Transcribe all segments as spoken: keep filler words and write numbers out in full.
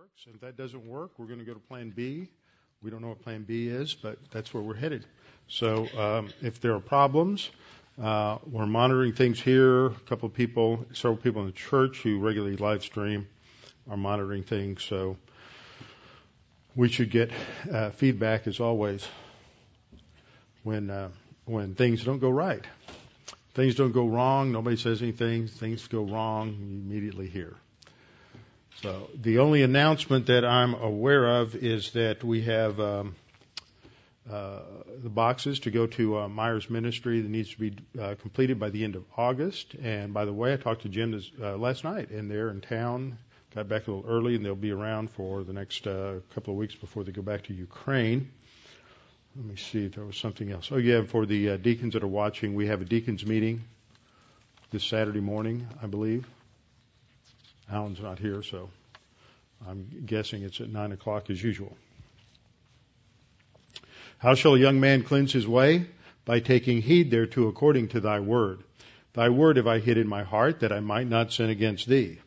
works. And if that doesn't work, we're going to go to plan B. We don't know what plan B is, but that's where we're headed. So um, if there are problems, uh, we're monitoring things here. A couple of people, several people in the church who regularly live stream are monitoring things. So we should get uh, feedback, as always, when uh, when things don't go right. Things don't go wrong. Nobody says anything. Things go wrong. You immediately hear. So the only announcement that I'm aware of is that we have um, uh, the boxes to go to uh, Myers Ministry that needs to be uh, completed by the end of August. And by the way, I talked to Jim this, uh, last night, and they're in town. Got back a little early, and they'll be around for the next uh, couple of weeks before they go back to Ukraine. Let me see if there was something else. Oh, yeah, for the uh, deacons that are watching, we have a deacons meeting this Saturday morning, I believe. Alan's not here, so I'm guessing it's at nine o'clock as usual. How shall a young man cleanse his way? By taking heed thereto according to thy word. Thy word have I hid in my heart, that I might not sin against thee.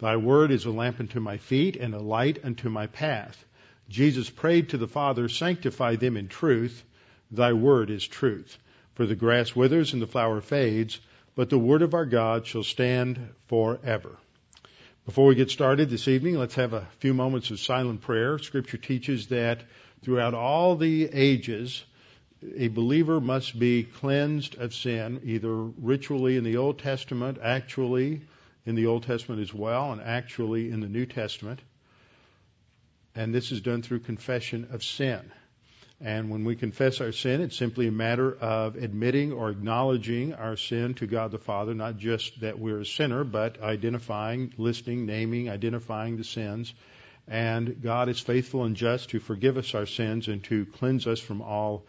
Thy word is a lamp unto my feet, and a light unto my path. Jesus prayed to the Father, sanctify them in truth. Thy word is truth. For the grass withers and the flower fades, but the word of our God shall stand forever. Before we get started this evening, let's have a few moments of silent prayer. Scripture teaches that throughout all the ages, a believer must be cleansed of sin, either ritually in the Old Testament, actually in the Old Testament as well, and actually in the New Testament. And this is done through confession of sin. And when we confess our sin, it's simply a matter of admitting or acknowledging our sin to God the Father, not just that we're a sinner, but identifying, listing, naming, identifying the sins. And God is faithful and just to forgive us our sins and to cleanse us from all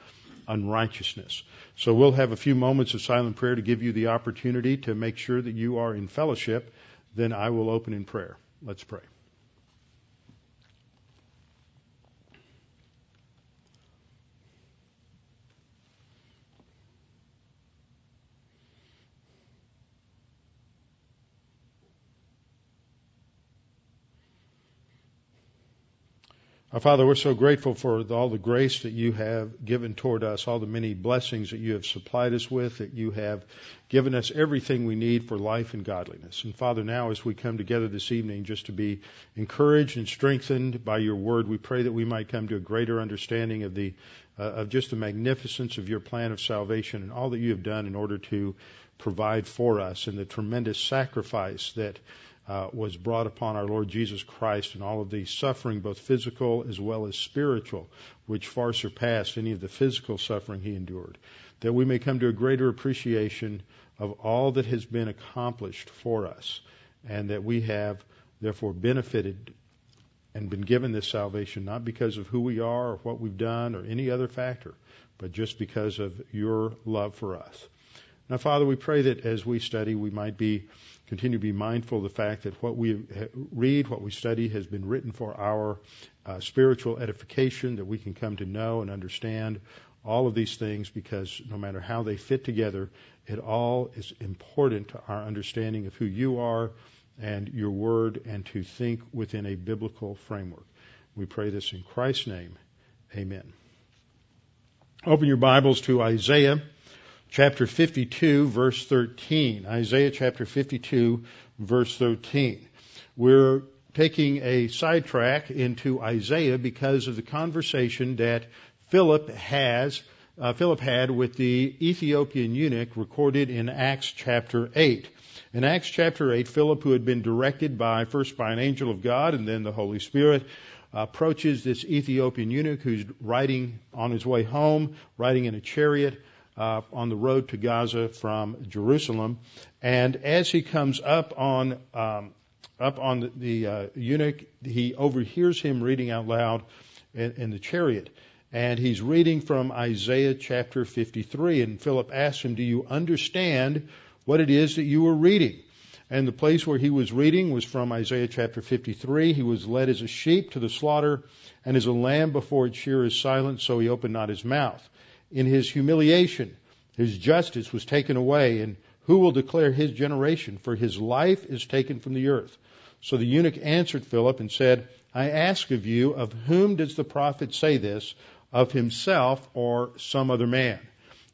unrighteousness. So we'll have a few moments of silent prayer to give you the opportunity to make sure that you are in fellowship. Then I will open in prayer. Let's pray. Our Father, we're so grateful for all the grace that you have given toward us, all the many blessings that you have supplied us with, that you have given us everything we need for life and godliness. And Father, now as we come together this evening just to be encouraged and strengthened by your word, we pray that we might come to a greater understanding of the uh, of just the magnificence of your plan of salvation and all that you have done in order to provide for us, and the tremendous sacrifice that Uh, was brought upon our Lord Jesus Christ, and all of the suffering, both physical as well as spiritual, which far surpassed any of the physical suffering he endured, that we may come to a greater appreciation of all that has been accomplished for us, and that we have therefore benefited and been given this salvation, not because of who we are or what we've done or any other factor, but just because of your love for us. Now, Father, we pray that as we study, we might be continue to be mindful of the fact that what we read, what we study has been written for our uh, spiritual edification, that we can come to know and understand all of these things, because no matter how they fit together, it all is important to our understanding of who you are and your word, and to think within a biblical framework. We pray this in Christ's name. Amen. Open your Bibles to Isaiah chapter fifty-two, verse thirteen. Isaiah chapter fifty-two, verse thirteen. We're taking a sidetrack into Isaiah because of the conversation that Philip has, uh, Philip had with the Ethiopian eunuch, recorded in Acts chapter eight. In Acts chapter eight, Philip, who had been directed by first by an angel of God and then the Holy Spirit, approaches this Ethiopian eunuch who's riding on his way home, riding in a chariot, Uh, on the road to Gaza from Jerusalem. And as he comes up on um, up on the, the uh, eunuch, he overhears him reading out loud in, in the chariot. And he's reading from Isaiah chapter fifty-three. And Philip asks him, do you understand what it is that you were reading? And the place where he was reading was from Isaiah chapter fifty-three. He was led as a sheep to the slaughter, and as a lamb before its shearer is silent, so he opened not his mouth. In his humiliation, his justice was taken away, and Who will declare his generation? For his life is taken from the earth. So the eunuch answered Philip and said, I ask of you, of whom does the prophet say this? Of himself or some other man?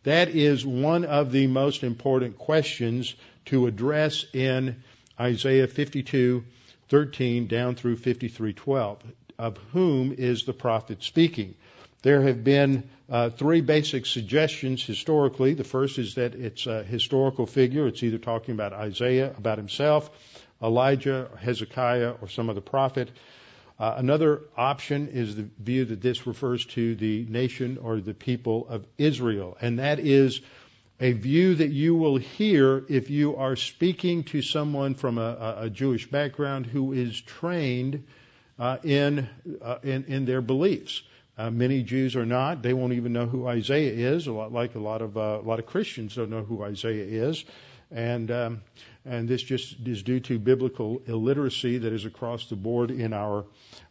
That is one of the most important questions to address in Isaiah fifty-two thirteen down through fifty-three twelve. Of whom is the prophet speaking? There have been uh, three basic suggestions historically. The first is that it's a historical figure. It's either talking about Isaiah, about himself, Elijah, Hezekiah, or some other prophet. Uh, another option is the view that this refers to the nation or the people of Israel. And that is a view that you will hear if you are speaking to someone from a, a Jewish background who is trained uh, in, uh, in in their beliefs. Uh, many Jews are not. They won't even know who Isaiah is, a lot like a lot of uh, a lot of Christians don't know who Isaiah is. And um, and this just is due to biblical illiteracy that is across the board in our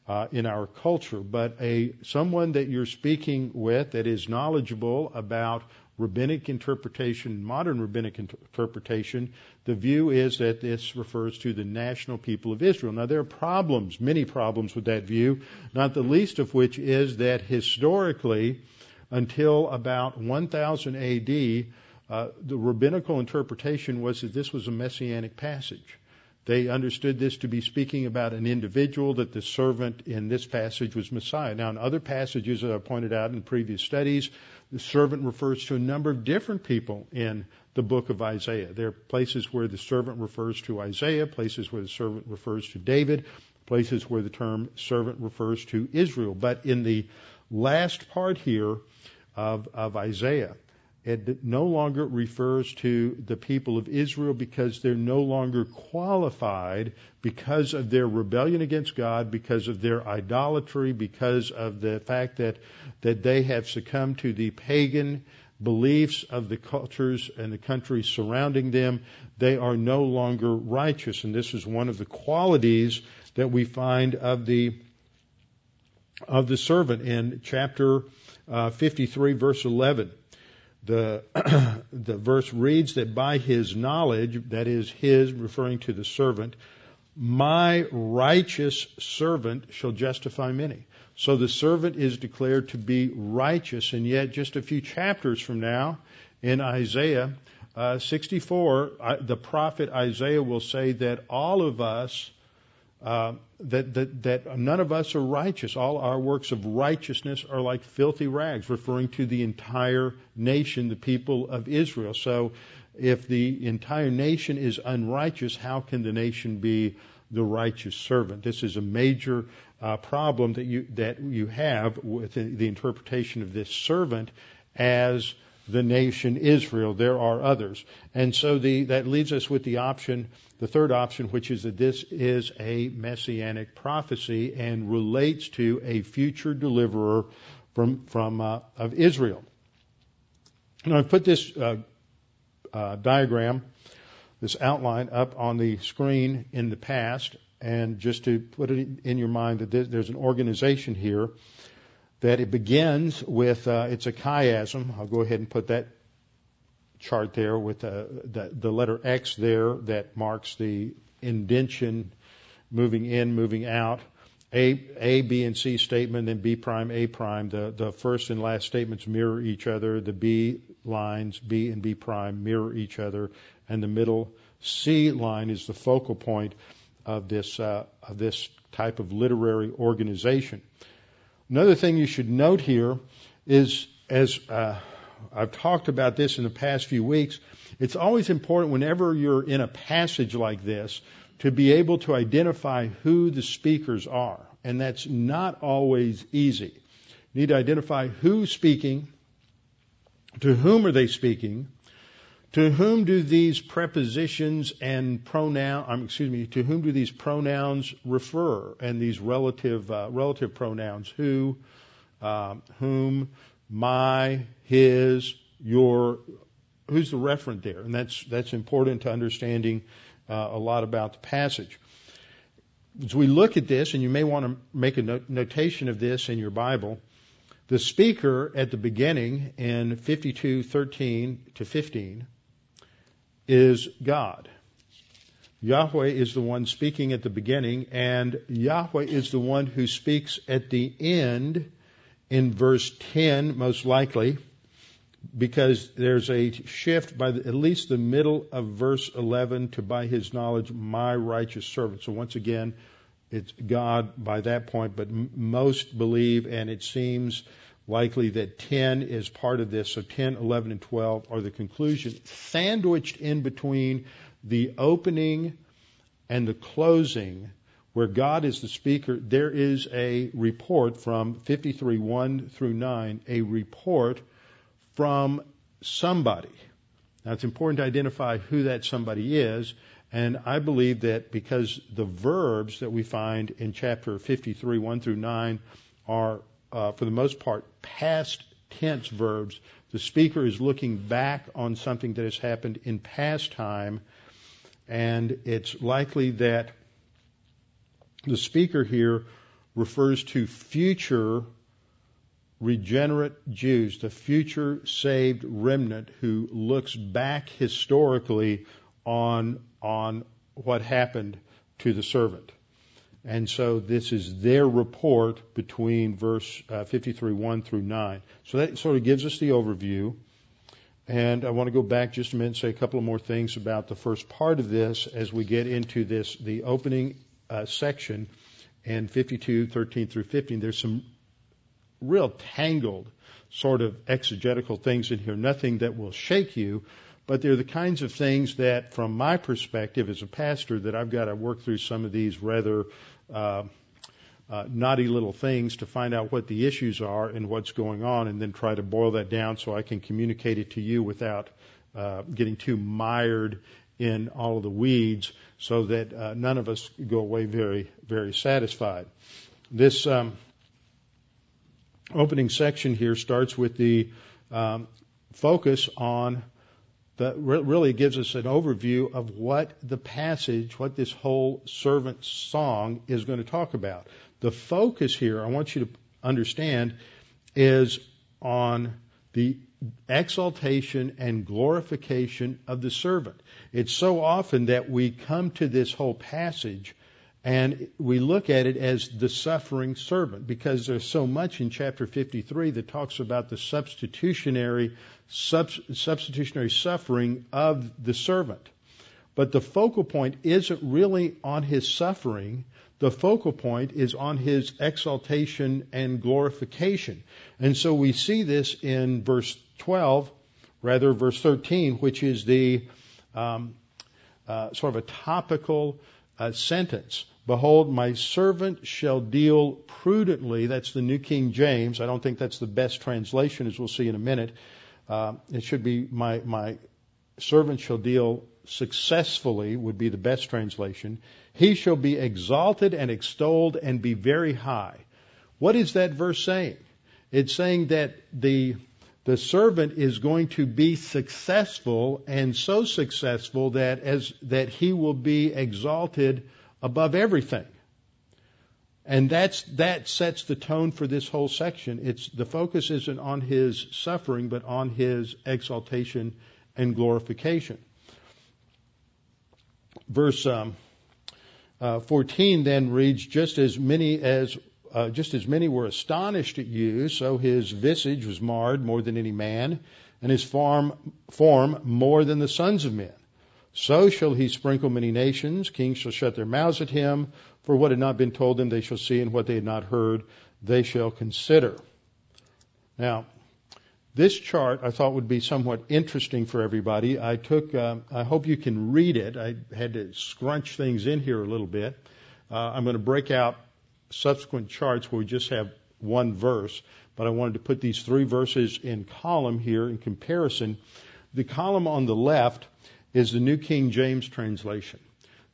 uh, in our culture. But a someone that you're speaking with that is knowledgeable about rabbinic interpretation, modern rabbinic inter- interpretation, the view is that this refers to the national people of Israel. Now there are problems, many problems with that view, not the least of which is that historically, until about one thousand A D, Uh, the rabbinical interpretation was that this was a messianic passage. They understood this to be speaking about an individual, that the servant in this passage was Messiah. Now, in other passages that I pointed out in previous studies, the servant refers to a number of different people in the book of Isaiah. There are places where the servant refers to Isaiah, places where the servant refers to David, places where the term servant refers to Israel. But in the last part here of, of Isaiah, it no longer refers to the people of Israel because they're no longer qualified because of their rebellion against God, because of their idolatry, because of the fact that that they have succumbed to the pagan beliefs of the cultures and the countries surrounding them. They are no longer righteous. And this is one of the qualities that we find of the of the servant in chapter uh, fifty-three, verse eleven. The, the verse reads that by his knowledge, that is his, referring to the servant, my righteous servant shall justify many. So the servant is declared to be righteous, and yet just a few chapters from now in Isaiah uh, sixty-four, I, the prophet Isaiah will say that all of us, uh, that, that, that none of us are righteous. All our works of righteousness are like filthy rags, referring to the entire nation, the people of Israel. So if the entire nation is unrighteous, how can the nation be the righteous servant? This is a major uh, problem that you, that you have with the interpretation of this servant as the nation Israel. There are others. And so the, that leaves us with the option, the third option, which is that this is a messianic prophecy and relates to a future deliverer from, from, uh, of Israel. Now I've put this, uh, uh, diagram, this outline up on the screen in the past, and just to put it in your mind that there's an organization here, that it begins with, uh, it's a chiasm. I'll go ahead and put that chart there with uh, the, the letter X there that marks the indentation, moving in, moving out. A, A, B, and C statement, then B prime, A prime. The, the first and last statements mirror each other. The B lines, B and B prime, mirror each other. And the middle C line is the focal point of this, uh, of this type of literary organization. Another thing you should note here is, as uh, I've talked about this in the past few weeks, it's always important whenever you're in a passage like this to be able to identify who the speakers are. And that's not always easy. You need to identify who's speaking, to whom are they speaking, to whom do these prepositions and pronoun, um, excuse me, to whom do these pronouns refer, and these relative uh, relative pronouns, who, um, whom, my, his, your, who's the referent there? And that's that's important to understanding uh, a lot about the passage. As we look at this, and you may want to make a not- notation of this in your Bible, the speaker at the beginning in fifty-two thirteen to fifteen is God. Yahweh is the one speaking at the beginning, and Yahweh is the one who speaks at the end in verse ten, most likely, because there's a shift by the, at least the middle of verse eleven to by his knowledge, my righteous servant. So once again, it's God by that point, but m- most believe, and it seems likely that ten is part of this. So ten, eleven, and twelve are the conclusion, sandwiched in between the opening and the closing, where God is the speaker. There is a report from fifty-three, one through nine, a report from somebody. Now, it's important to identify who that somebody is, and I believe that because the verbs that we find in chapter fifty-three, one through nine are, uh, for the most part, past tense verbs. The speaker is looking back on something that has happened in past time, and it's likely that the speaker here refers to future regenerate Jews, the future saved remnant who looks back historically on on what happened to the servant. And so this is their report between verse uh, fifty-three, one through nine. So that sort of gives us the overview. And I want to go back just a minute and say a couple of more things about the first part of this as we get into this, the opening uh, section in fifty-two, thirteen through fifteen. There's some real tangled sort of exegetical things in here, nothing that will shake you, but they're the kinds of things that, from my perspective as a pastor, that I've got to work through some of these rather uh, uh, naughty little things to find out what the issues are and what's going on, and then try to boil that down so I can communicate it to you without uh, getting too mired in all of the weeds, so that uh, none of us go away very, very satisfied. This um, opening section here starts with the um, focus on that really gives us an overview of what the passage, what this whole servant song is going to talk about. The focus here, I want you to understand, is on the exaltation and glorification of the servant. It's so often that we come to this whole passage and we look at it as the suffering servant, because there's so much in chapter fifty-three that talks about the substitutionary sub, substitutionary suffering of the servant. But the focal point isn't really on his suffering. The focal point is on his exaltation and glorification. And so we see this in verse twelve, rather verse thirteen, which is the um, uh, sort of a topical uh, sentence. Behold, my servant shall deal prudently. That's the New King James. I don't think that's the best translation, as we'll see in a minute. Uh, it should be my my servant shall deal successfully would be the best translation. He shall be exalted and extolled and be very high. What is that verse saying? It's saying that the the servant is going to be successful, and so successful that as that he will be exalted above everything. And that's that sets the tone for this whole section. It's the focus isn't on his suffering, but on his exaltation and glorification. Verse um, uh, fourteen then reads, "Just as many as uh, just as many were astonished at you, so his visage was marred more than any man, and his form form more than the sons of men. So shall he sprinkle many nations. Kings shall shut their mouths at him. For what had not been told them they shall see, and what they had not heard they shall consider." Now, this chart I thought would be somewhat interesting for everybody. I took, uh, I hope you can read it. I had to scrunch things in here a little bit. Uh, I'm going to break out subsequent charts where we just have one verse, but I wanted to put these three verses in column here in comparison. The column on the left is the New King James translation.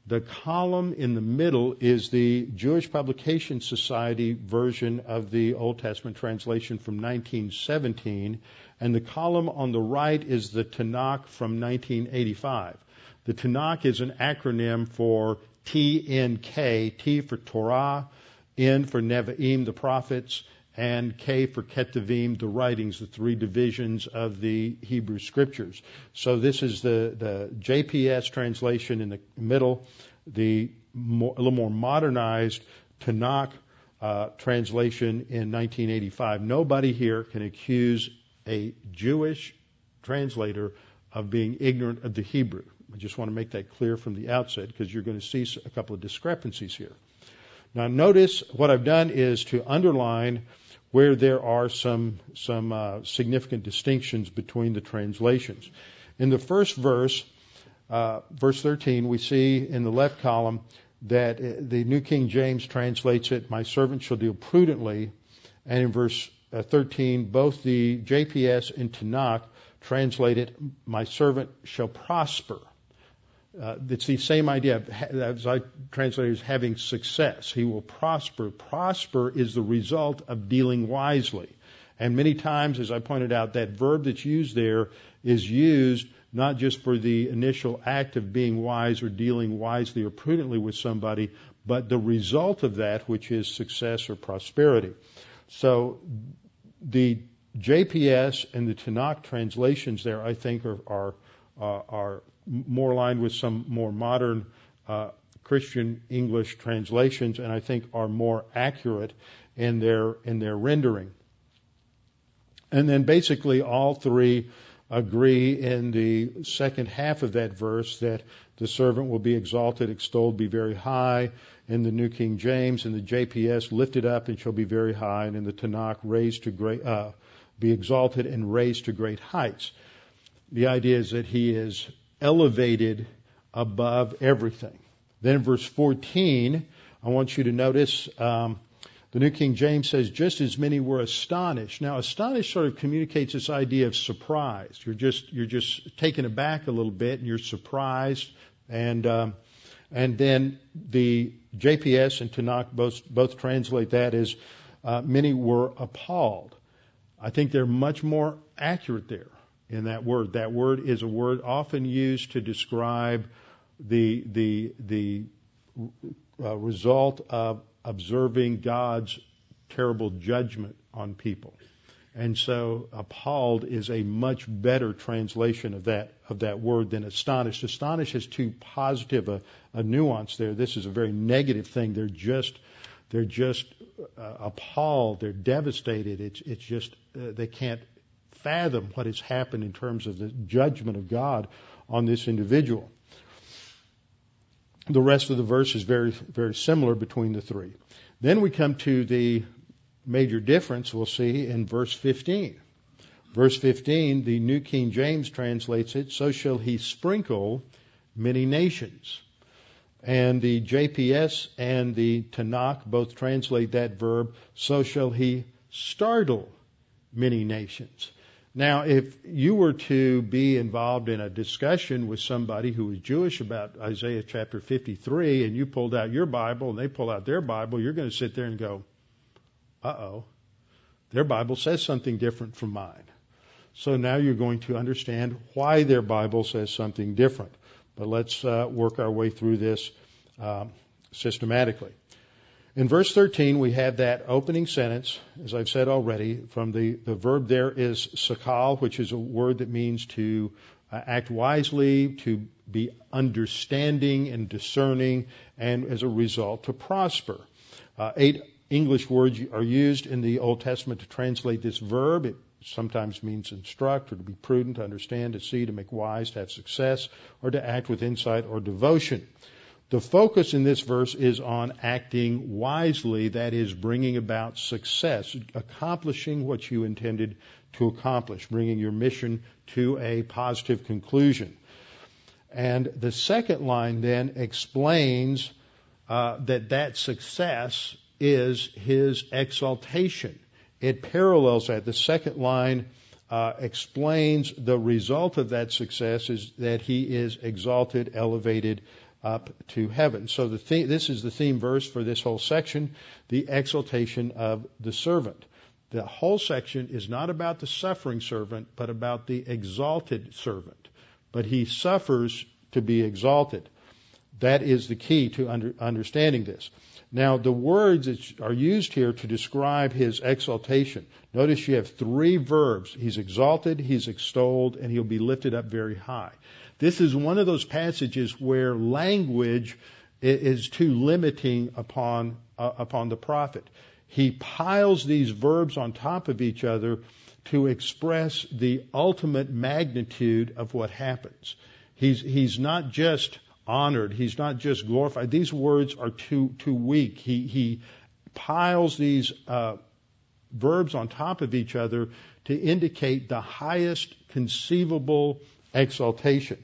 The column in the middle is the Jewish Publication Society version of the Old Testament translation from nineteen seventeen, and the column on the right is the Tanakh from nineteen eighty-five. The Tanakh is an acronym for T N K, T for Torah, N for Nevi'im, the prophets, and K for Ketuvim, the writings, the three divisions of the Hebrew Scriptures. So this is the, the J P S translation in the middle, the more, a little more modernized Tanakh uh, translation in nineteen eighty-five. Nobody here can accuse a Jewish translator of being ignorant of the Hebrew. I just want to make that clear from the outset, because you're going to see a couple of discrepancies here. Now, notice what I've done is to underline where there are some some uh, significant distinctions between the translations. In the first verse, uh, verse thirteen, we see in the left column that the New King James translates it, "My servant shall deal prudently," and in verse uh, thirteen, both the J P S and Tanakh translate it, "My servant shall prosper." Uh, it's the same idea of, as I translate as having success. He will prosper. Prosper is the result of dealing wisely. And many times, as I pointed out, that verb that's used there is used not just for the initial act of being wise or dealing wisely or prudently with somebody, but the result of that, which is success or prosperity. So the J P S and the Tanakh translations there, I think, are are uh, are more aligned with some more modern uh, Christian English translations, and I think are more accurate in their in their rendering. And then basically all three agree in the second half of that verse that the servant will be exalted, extolled, be very high in the New King James, and the J P S lifted up and shall be very high, and in the Tanakh raised to great uh, be exalted and raised to great heights. The idea is that he is elevated above everything. Then in verse fourteen, I want you to notice um, the New King James says, "Just as many were astonished." Now, astonished sort of communicates this idea of surprise. You're just you're just taken aback a little bit, and you're surprised. And um, and then the J P S and Tanakh both both translate that as uh, many were appalled. I think they're much more accurate there. In that word, that word is a word often used to describe the the the uh, result of observing God's terrible judgment on people, and so appalled is a much better translation of that of that word than astonished. Astonished has too positive a, a nuance there. This is a very negative thing. They're just they're just uh, appalled. They're devastated. It's it's just uh, they can't fathom what has happened in terms of the judgment of God on this individual. The rest of the verse is very, very similar between the three. Then we come to the major difference we'll see in verse fifteen. Verse fifteen, the New King James translates it, "So shall he sprinkle many nations." And the J P S and the Tanakh both translate that verb, "So shall he startle many nations." Now, if you were to be involved in a discussion with somebody who was Jewish about Isaiah chapter fifty-three, and you pulled out your Bible and they pull out their Bible, you're going to sit there and go, uh-oh, their Bible says something different from mine. So now you're going to understand why their Bible says something different. But let's uh, work our way through this um, systematically. In verse thirteen, we have that opening sentence, as I've said already, from the, the verb there is sakal, which is a word that means to uh, act wisely, to be understanding and discerning, and as a result, to prosper. Uh, eight English words are used in the Old Testament to translate this verb. It sometimes means instruct, or to be prudent, to understand, to see, to make wise, to have success, or to act with insight or devotion. The focus in this verse is on acting wisely, that is, bringing about success, accomplishing what you intended to accomplish, bringing your mission to a positive conclusion. And the second line then explains uh, that that success is his exaltation. It parallels that. The second line uh, explains the result of that success is that he is exalted, elevated, up to heaven. So the theme, this is the theme verse for this whole section, the exaltation of the servant. The whole section is not about the suffering servant, but about the exalted servant. But he suffers to be exalted. That is the key to under, understanding this. Now, the words that are used here to describe his exaltation. Notice you have three verbs. He's exalted, he's extolled, and he'll be lifted up very high. This is one of those passages where language is too limiting upon uh, upon the prophet. He piles these verbs on top of each other to express the ultimate magnitude of what happens. He's he's not just honored. He's not just glorified. These words are too too weak. He he piles these uh, verbs on top of each other to indicate the highest conceivable exaltation.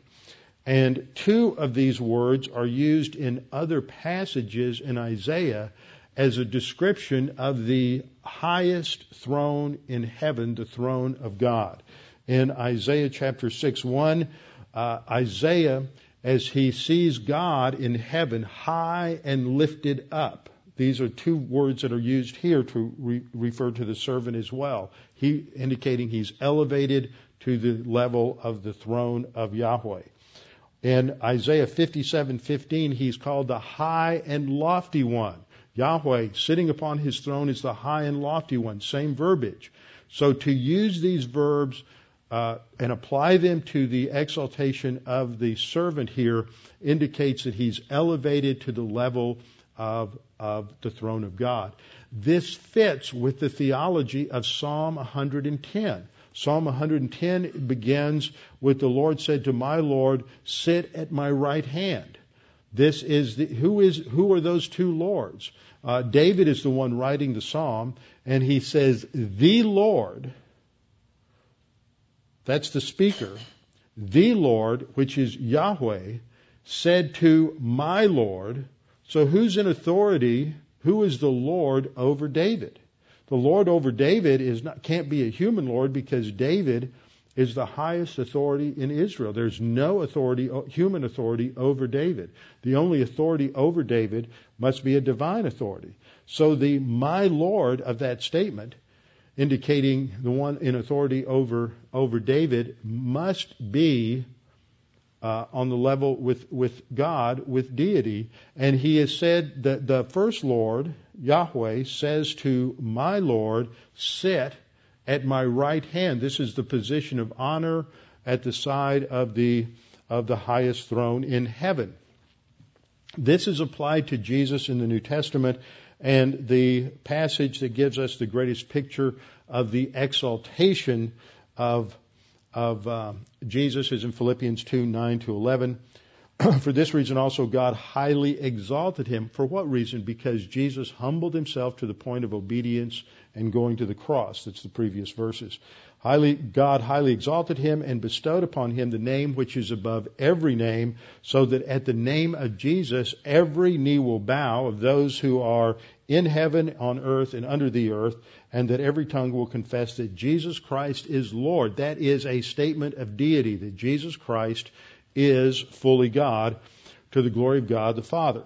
And two of these words are used in other passages in Isaiah as a description of the highest throne in heaven, the throne of God. In Isaiah chapter six one, uh, Isaiah, as he sees God in heaven high and lifted up. These are two words that are used here to re- refer to the servant as well. He indicating he's elevated to the level of the throne of Yahweh. In Isaiah fifty-seven fifteen, he's called the high and lofty one. Yahweh, sitting upon his throne, is the high and lofty one. Same verbiage. So to use these verbs uh, and apply them to the exaltation of the servant here indicates that he's elevated to the level of, of the throne of God. This fits with the theology of Psalm one hundred ten. Psalm one hundred ten begins with the Lord said to my Lord, sit at my right hand. This is the, who is who are those two lords? Uh, David is the one writing the psalm, and he says, the Lord, that's the speaker, the Lord, which is Yahweh, said to my Lord. So who's in authority? Who is the Lord over David? The Lord over David is not, can't be a human Lord, because David is the highest authority in Israel. There's no authority, human authority over David. The only authority over David must be a divine authority. So the my Lord of that statement, indicating the one in authority over over David, must be uh, on the level with, with God, with deity. And he has said that the first Lord, Yahweh, says to my Lord, sit at my right hand. This is the position of honor at the side of the of the highest throne in heaven. This is applied to Jesus in the New Testament, and the passage that gives us the greatest picture of the exaltation of of uh, Jesus is in Philippians two nine to eleven. For this reason also God highly exalted him. For what reason? Because Jesus humbled himself to the point of obedience and going to the cross. That's the previous verses. Highly, God highly exalted him and bestowed upon him the name which is above every name, so that at the name of Jesus every knee will bow, of those who are in heaven, on earth, and under the earth, and that every tongue will confess that Jesus Christ is Lord. That is a statement of deity, that Jesus Christ is fully God, to the glory of God the Father.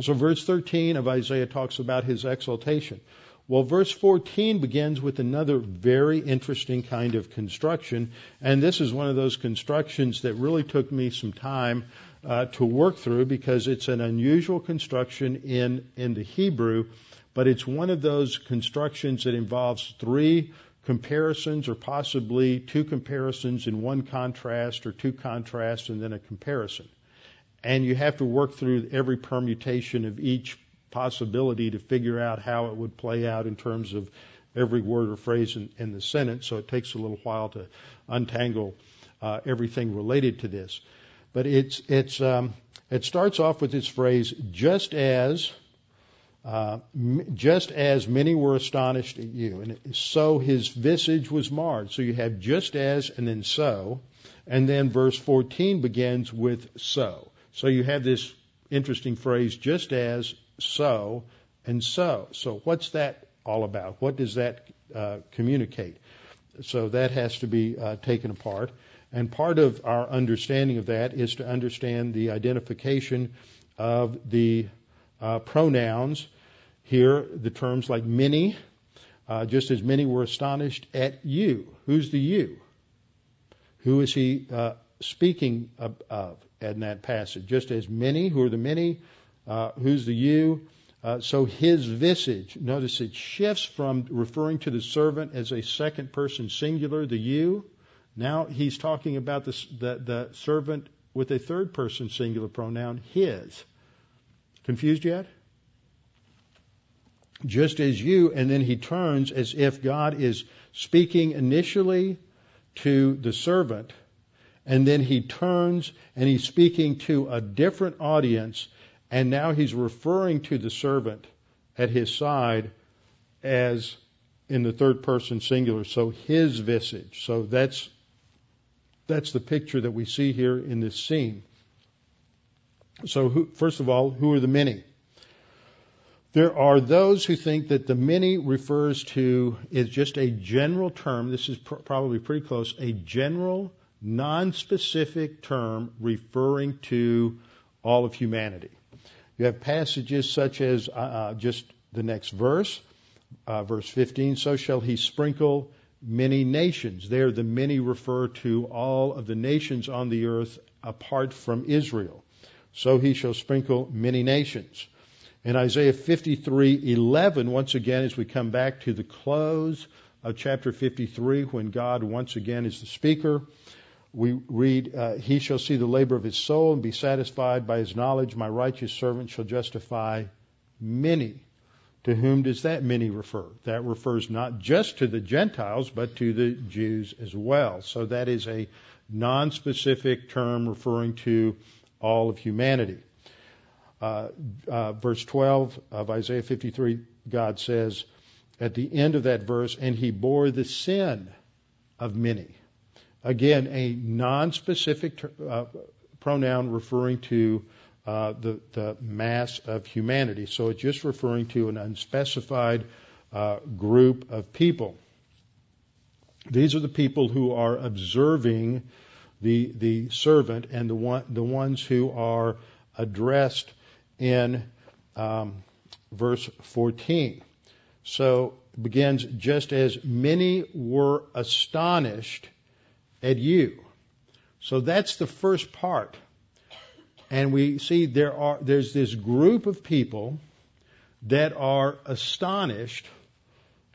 So verse thirteen of Isaiah talks about his exaltation. Well, verse fourteen begins with another very interesting kind of construction, and this is one of those constructions that really took me some time uh, to work through, because it's an unusual construction in, in the Hebrew, but it's one of those constructions that involves three comparisons, or possibly two comparisons in one contrast, or two contrasts and then a comparison. And you have to work through every permutation of each possibility to figure out how it would play out in terms of every word or phrase in, in the sentence. So it takes a little while to untangle uh, everything related to this. But it's it's um, it starts off with this phrase, just as... Uh, just as many were astonished at you, and so his visage was marred. So you have just as, and then so, and then verse fourteen begins with so. So you have this interesting phrase, just as, so, and so. So what's that all about? What does that uh, communicate? So that has to be uh, taken apart, and part of our understanding of that is to understand the identification of the Uh, pronouns here, the terms like many, uh, just as many were astonished at you. Who's the you? Who is he uh, speaking of, of in that passage. Just as many, who are the many, uh, who's the you? Uh, so his visage, notice it shifts from referring to the servant as a second person singular, the you. Now he's talking about the, the, the servant with a third person singular pronoun, his. Confused yet? Just as you, and then he turns as if God is speaking initially to the servant, and then he turns and he's speaking to a different audience, and now he's referring to the servant at his side as in the third person singular, so his visage. So that's that's the picture that we see here in this scene. So who, first of all, who are the many? There are those who think that the many refers to, is just a general term, this is pr- probably pretty close, a general, non-specific term referring to all of humanity. You have passages such as uh, just the next verse, uh, verse fifteen, so shall he sprinkle many nations. There the many refer to all of the nations on the earth apart from Israel. So he shall sprinkle many nations. In Isaiah fifty-three eleven, once again, as we come back to the close of chapter fifty-three, when God once again is the speaker, we read, uh, he shall see the labor of his soul and be satisfied by his knowledge. My righteous servant shall justify many. To whom does that many refer? That refers not just to the Gentiles, but to the Jews as well. So that is a non-specific term referring to all of humanity. Uh, uh, verse twelve of Isaiah fifty-three, God says at the end of that verse, and he bore the sin of many. Again, a non-specific ter- uh, pronoun referring to uh, the, the mass of humanity. So it's just referring to an unspecified uh, group of people. These are the people who are observing the the servant, and the one, the ones who are addressed in um, verse fourteen. So it begins, just as many were astonished at you. So that's the first part. And we see there are there's this group of people that are astonished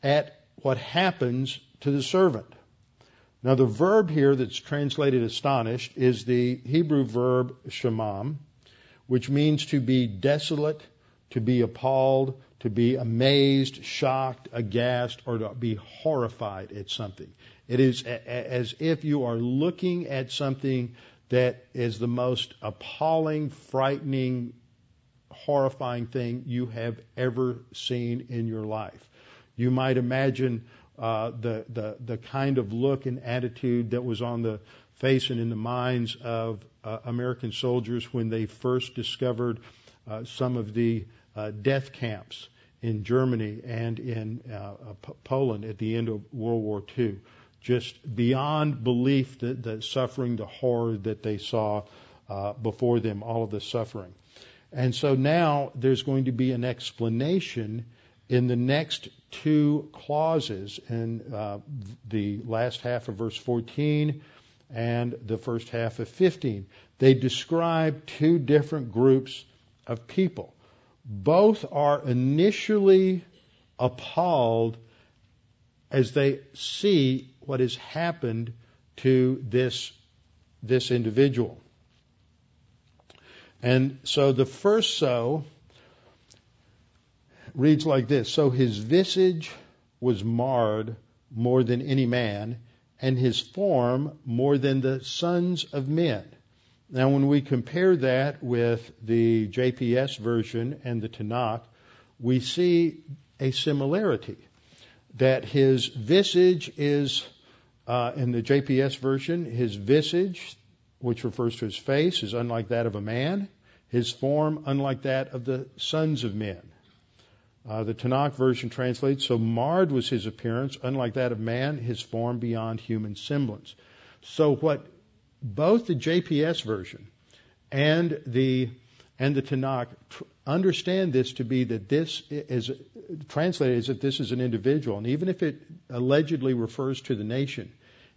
at what happens to the servant. Now the verb here that's translated astonished is the Hebrew verb shamam, which means to be desolate, to be appalled, to be amazed, shocked, aghast, or to be horrified at something. It is a- a- as if you are looking at something that is the most appalling, frightening, horrifying thing you have ever seen in your life. You might imagine uh, the, the, the kind of look and attitude that was on the face and in the minds of uh, American soldiers when they first discovered uh, some of the uh, death camps in Germany and in uh, P- Poland at the end of World War Two. Just beyond belief, the, the suffering, the horror that they saw uh, before them, all of the suffering. And so now there's going to be an explanation in the next two clauses, in uh, the last half of verse fourteen and the first half of fifteen. They describe two different groups of people. Both are initially appalled as they see what has happened to this, this individual. And so the first so reads like this. So his visage was marred more than any man, and his form more than the sons of men. Now, when we compare that with the J P S version and the Tanakh, we see a similarity, that his visage is, uh, in the J P S version, his visage, which refers to his face, is unlike that of a man, his form unlike that of the sons of men. Uh, the Tanakh version translates, so marred was his appearance, unlike that of man, his form beyond human semblance. So what both the J P S version and the and the Tanakh tr- understand this to be, that this is translated as if this is an individual. And even if it allegedly refers to the nation,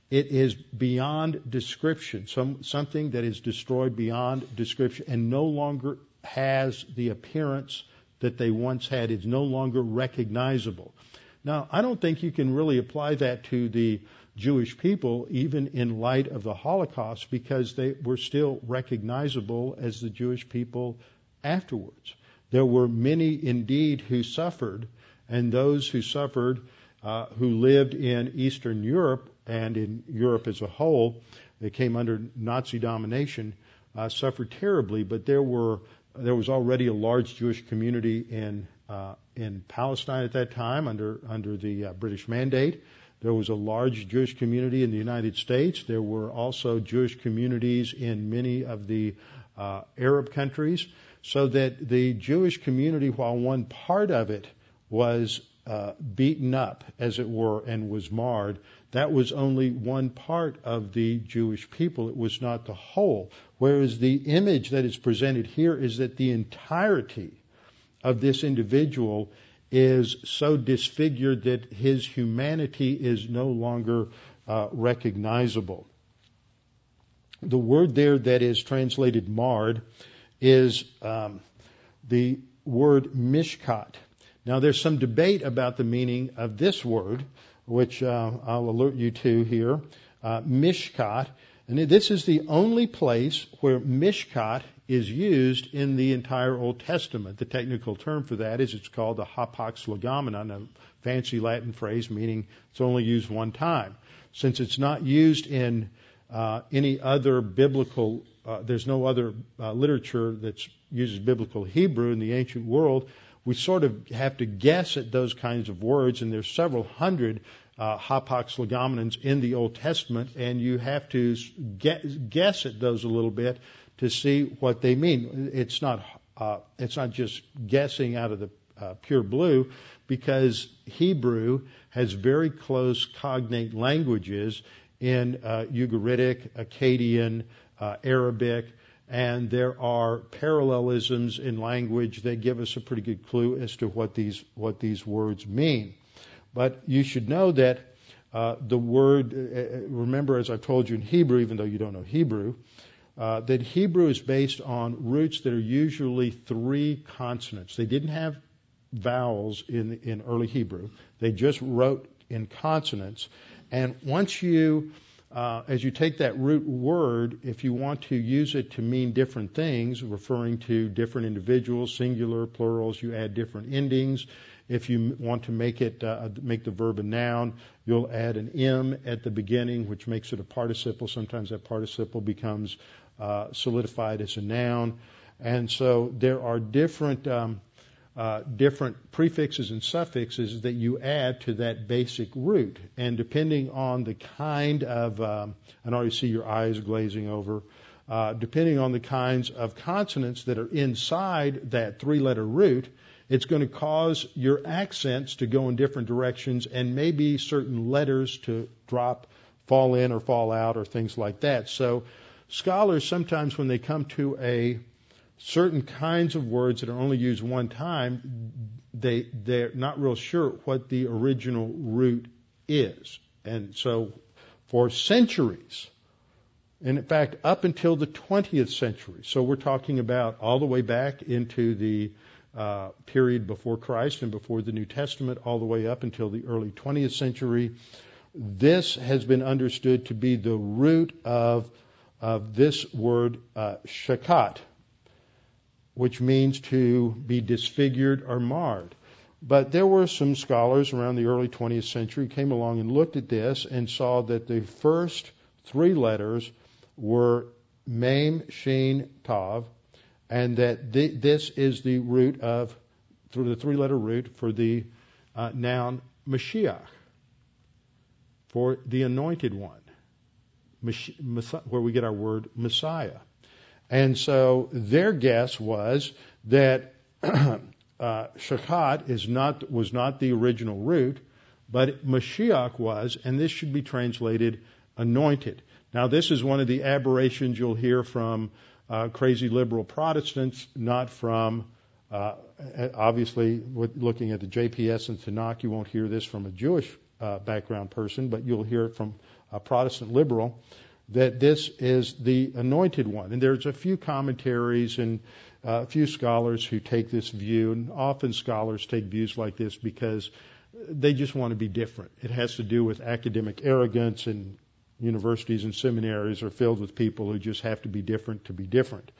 It is beyond description, some, something that is destroyed beyond description and no longer has the appearance that they once had. It's no longer recognizable. Now, I don't think you can really apply that to the Jewish people, even in light of the Holocaust, because they were still recognizable as the Jewish people afterwards. There were many indeed who suffered, and those who suffered uh, who lived in Eastern Europe and in Europe as a whole, they came under Nazi domination, uh, suffered terribly, but there were there was already a large Jewish community in uh, in Palestine at that time under under the uh, British Mandate. There was a large Jewish community in the United States. There were also Jewish communities in many of the uh, Arab countries, so that the Jewish community, while one part of it was uh, beaten up, as it were, and was marred, that was only one part of the Jewish people. It was not the whole. Whereas the image that is presented here is that the entirety of this individual is so disfigured that his humanity is no longer uh, recognizable. The word there that is translated marred is um, the word mishkat. Now, there's some debate about the meaning of this word, which uh, I'll alert you to here, uh, mishkat. And this is the only place where mishkat is used in the entire Old Testament. The technical term for that is it's called the hapax legomenon, a fancy Latin phrase meaning it's only used one time. Since it's not used in uh, any other biblical, uh, there's no other uh, literature that uses biblical Hebrew in the ancient world, we sort of have to guess at those kinds of words, and there's several hundred uh, hapax legomenons in the Old Testament, and you have to get, guess at those a little bit to see what they mean. It's not uh, it's not just guessing out of the uh, pure blue, because Hebrew has very close cognate languages in uh, Ugaritic, Akkadian, uh, Arabic, and there are parallelisms in language that give us a pretty good clue as to what these what these words mean. But you should know that uh, the word, uh, remember as I told you in Hebrew, even though you don't know Hebrew, Uh, that Hebrew is based on roots that are usually three consonants. They didn't have vowels in in early Hebrew. They just wrote in consonants. And once you, uh, as you take that root word, if you want to use it to mean different things, referring to different individuals, singular, plurals, you add different endings. If you want to make it uh, make the verb a noun, you'll add an im at the beginning, which makes it a participle. Sometimes that participle becomes uh, solidified as a noun, and so there are different um, uh, different prefixes and suffixes that you add to that basic root. And depending on the kind of, um, I already see your eyes glazing over. Uh, depending on the kinds of consonants that are inside that three-letter root, it's going to cause your accents to go in different directions, and maybe certain letters to drop, fall in or fall out or things like that. So scholars sometimes, when they come to a certain kinds of words that are only used one time, they, they're not real sure what the original root is. And so for centuries, and in fact up until the twentieth century, so we're talking about all the way back into the Uh, period before Christ and before the New Testament, all the way up until the early twentieth century, this has been understood to be the root of of this word uh, shakat, which means to be disfigured or marred. But there were some scholars around the early twentieth century who came along and looked at this and saw that the first three letters were Mem, Shin, Tav, and that the, this is the root of, through the three-letter root for the uh, noun Mashiach, for the anointed one, Mash, Messiah, where we get our word Messiah. And so their guess was that uh, Shakat is not was not the original root, but Mashiach was, and this should be translated anointed. Now, this is one of the aberrations you'll hear from Uh, crazy liberal Protestants, not from, uh, obviously, with looking at the J P S and Tanakh, you won't hear this from a Jewish uh, background person, but you'll hear it from a Protestant liberal, that this is the anointed one. And there's a few commentaries and uh, a few scholars who take this view, and often scholars take views like this because they just want to be different. It has to do with academic arrogance, and universities and seminaries are filled with people who just have to be different to be different.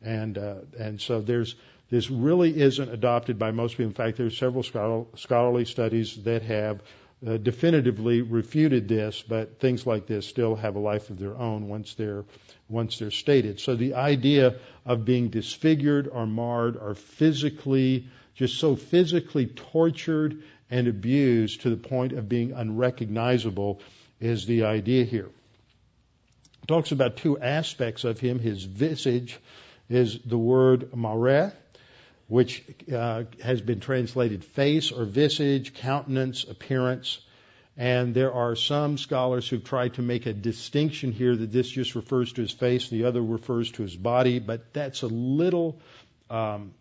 And uh, and so there's this really isn't adopted by most people. In fact, there's several scholar, scholarly studies that have uh, definitively refuted this, but things like this still have a life of their own once they're once they're stated. So the idea of being disfigured or marred or physically, just so physically tortured and abused to the point of being unrecognizable is the idea here. It talks about two aspects of him. His visage is the word mareh, which uh, has been translated face or visage, countenance, appearance. And there are some scholars who've tried to make a distinction here that this just refers to his face, the other refers to his body, but that's a little... Um,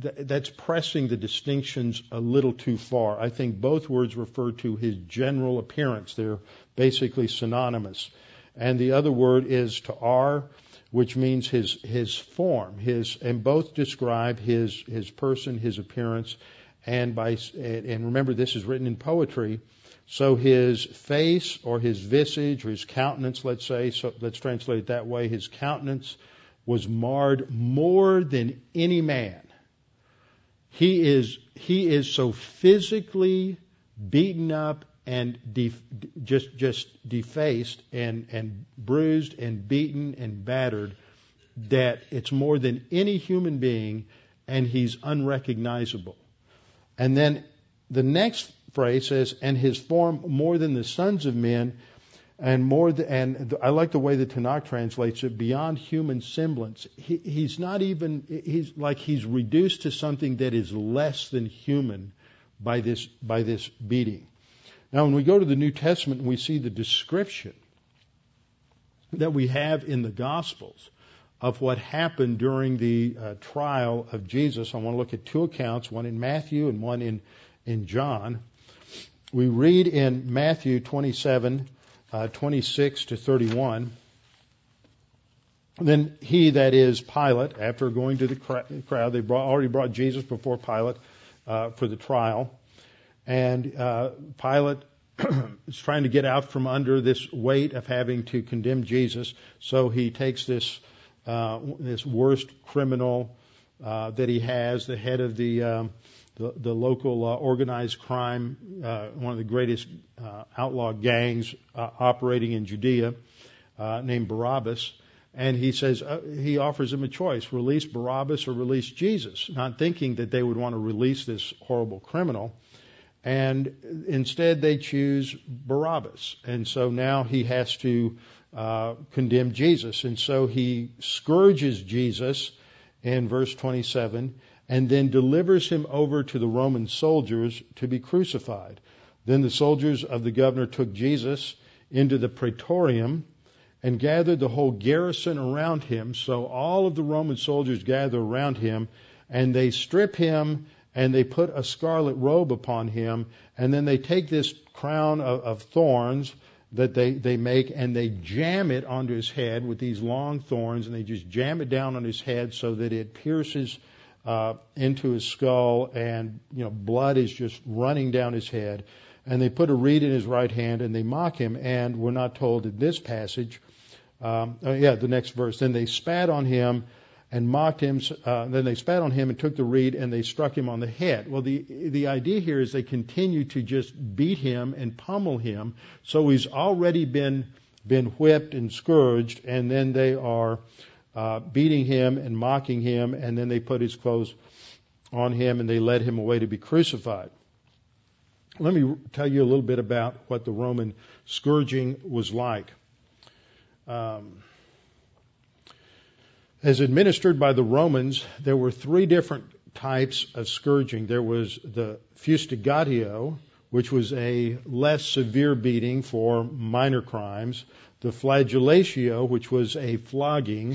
that's pressing the distinctions a little too far. I think both words refer to his general appearance. They're basically synonymous. And the other word is ta'ar, which means his his form. His and both describe his his person, his appearance. And by and remember, this is written in poetry. So his face or his visage or his countenance, let's say, so let's translate it that way. His countenance was marred more than any man. He is he is so physically beaten up and def, just just defaced and, and bruised and beaten and battered that it's more than any human being, and he's unrecognizable. And then the next phrase says, and his form more than the sons of men, and more th- and th- I like the way the Tanakh translates it, beyond human semblance. He, he's not even, he's like he's reduced to something that is less than human by this by this beating. Now, when we go to the New Testament and we see the description that we have in the Gospels of what happened during the uh, trial of Jesus, I want to look at two accounts, one in Matthew and one in, in John. We read in Matthew twenty-seven, Uh, twenty-six to thirty-one. Then he, that is Pilate, after going to the crowd, they brought, already brought Jesus before Pilate uh, for the trial. And uh, Pilate is trying to get out from under this weight of having to condemn Jesus. So he takes this uh, this worst criminal uh, that he has, the head of the um, The, the local uh, organized crime, uh, one of the greatest uh, outlaw gangs uh, operating in Judea, uh, named Barabbas. And he says, uh, he offers him a choice, release Barabbas or release Jesus, not thinking that they would want to release this horrible criminal. And instead they choose Barabbas. And so now he has to uh, condemn Jesus. And so he scourges Jesus in verse twenty-seven, and then delivers him over to the Roman soldiers to be crucified. Then the soldiers of the governor took Jesus into the praetorium and gathered the whole garrison around him. So all of the Roman soldiers gather around him, and they strip him, and they put a scarlet robe upon him, and then they take this crown of, of thorns that they, they make, and they jam it onto his head with these long thorns, and they just jam it down on his head so that it pierces Uh, into his skull, and you know, blood is just running down his head. And they put a reed in his right hand, and they mock him. And we're not told in this passage, um, oh yeah, the next verse. Then they spat on him and mocked him. Uh, then they spat on him and took the reed, and they struck him on the head. Well, the the idea here is they continue to just beat him and pummel him. So he's already been been whipped and scourged, and then they are Uh, beating him and mocking him, and then they put his clothes on him and they led him away to be crucified. Let me tell you a little bit about what the Roman scourging was like. Um, as administered by the Romans, there were three different types of scourging. There was the fustigatio, which was a less severe beating for minor crimes, the flagellatio, which was a flogging,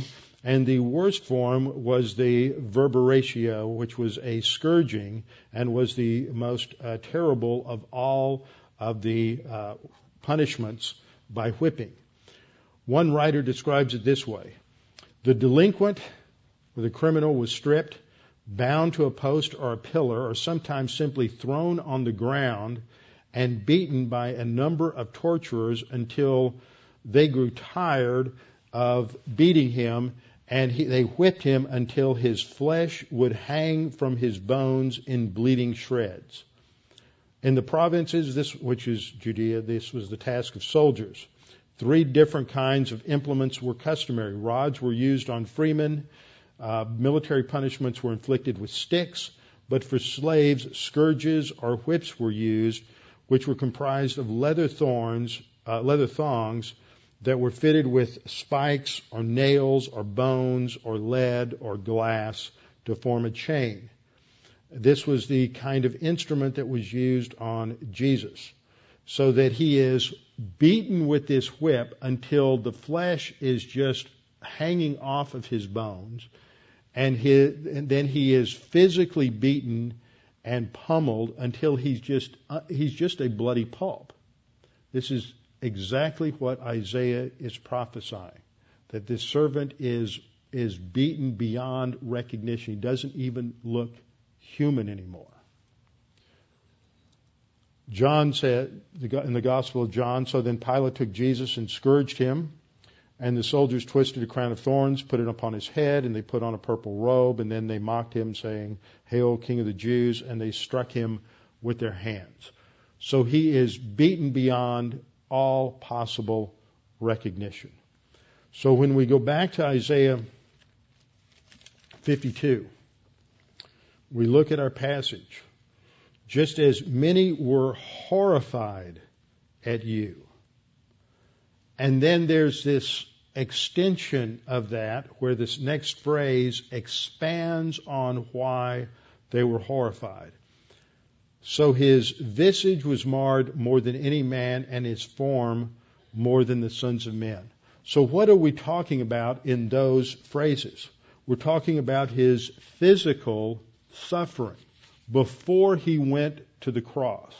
and the worst form was the verberatio, which was a scourging and was the most uh, terrible of all of the uh, punishments by whipping. One writer describes it this way. The delinquent or the criminal was stripped, bound to a post or a pillar, or sometimes simply thrown on the ground and beaten by a number of torturers until they grew tired of beating him, and he, they whipped him until his flesh would hang from his bones in bleeding shreds. In the provinces, this which is Judea, this was the task of soldiers. Three different kinds of implements were customary. Rods were used on freemen. Uh, military punishments were inflicted with sticks, but for slaves, scourges or whips were used, which were comprised of leather thorns, uh, leather thongs that were fitted with spikes or nails or bones or lead or glass to form a chain. This was the kind of instrument that was used on Jesus, so that he is beaten with this whip until the flesh is just hanging off of his bones, and, his, and then he is physically beaten and pummeled until he's just uh, he's just a bloody pulp. This is exactly what Isaiah is prophesying, that this servant is is beaten beyond recognition. He doesn't even look human anymore. John said in the Gospel of John, so then Pilate took Jesus and scourged him, and the soldiers twisted a crown of thorns, put it upon his head, and they put on a purple robe, and then they mocked him, saying, Hail, King of the Jews, and they struck him with their hands. So he is beaten beyond all possible recognition. So when we go back to Isaiah fifty-two, we look at our passage. Just as many were horrified at you. And then there's this extension of that where this next phrase expands on why they were horrified. So his visage was marred more than any man, and his form more than the sons of men. So what are we talking about in those phrases? We're talking about his physical suffering before he went to the cross.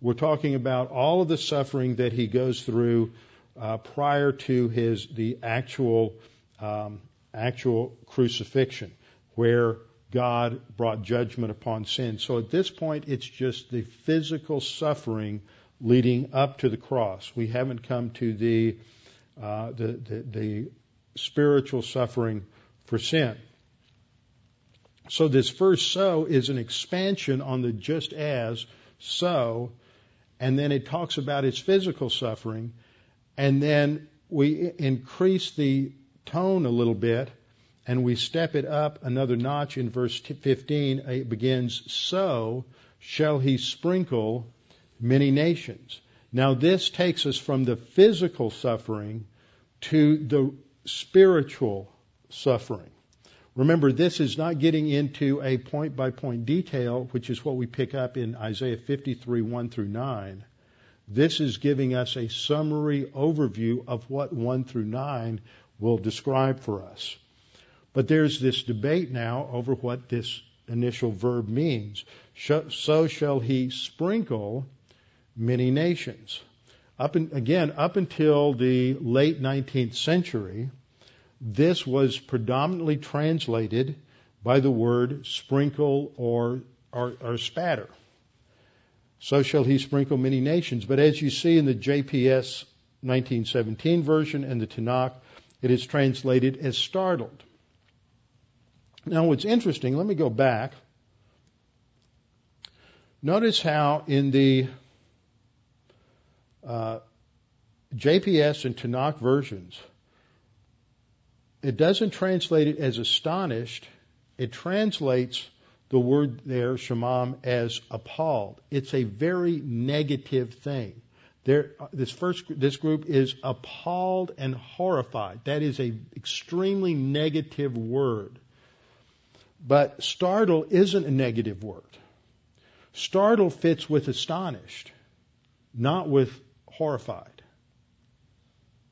We're talking about all of the suffering that he goes through uh, prior to his the actual um, actual crucifixion, where God brought judgment upon sin. So at this point, it's just the physical suffering leading up to the cross. We haven't come to the uh, the, the the spiritual suffering for sin. So this first "so" is an expansion on the "just as," so. And then it talks about his physical suffering. And then we increase the tone a little bit, and we step it up another notch in verse fifteen. It begins, so shall he sprinkle many nations. Now this takes us from the physical suffering to the spiritual suffering. Remember, this is not getting into a point-by-point detail, which is what we pick up in Isaiah fifty-three, one through nine. This is giving us a summary overview of what one through nine will describe for us. But there's this debate now over what this initial verb means. So shall he sprinkle many nations. Up in, again, up until the late nineteenth century, this was predominantly translated by the word sprinkle or, or, or spatter. So shall he sprinkle many nations. But as you see in the J P S nineteen seventeen version and the Tanakh, it is translated as startled. Now what's interesting, let me go back. Notice how in the uh, J P S and Tanakh versions, it doesn't translate it as astonished. It translates the word there, shamam, as appalled. It's a very negative thing. There, this first, this group is appalled and horrified. That is an extremely negative word. But startle isn't a negative word. Startle fits with astonished, not with horrified.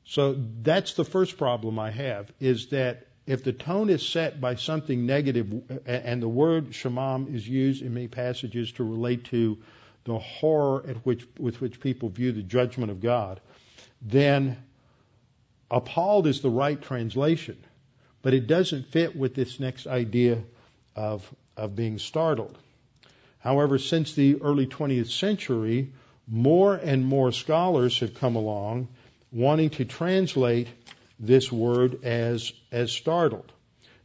So that's the first problem I have, is that if the tone is set by something negative, and the word shamam is used in many passages to relate to the horror at which, with which people view the judgment of God, then appalled is the right translation, but it doesn't fit with this next idea of, of being startled. However, since the early twentieth century, more and more scholars have come along wanting to translate this word as as startled.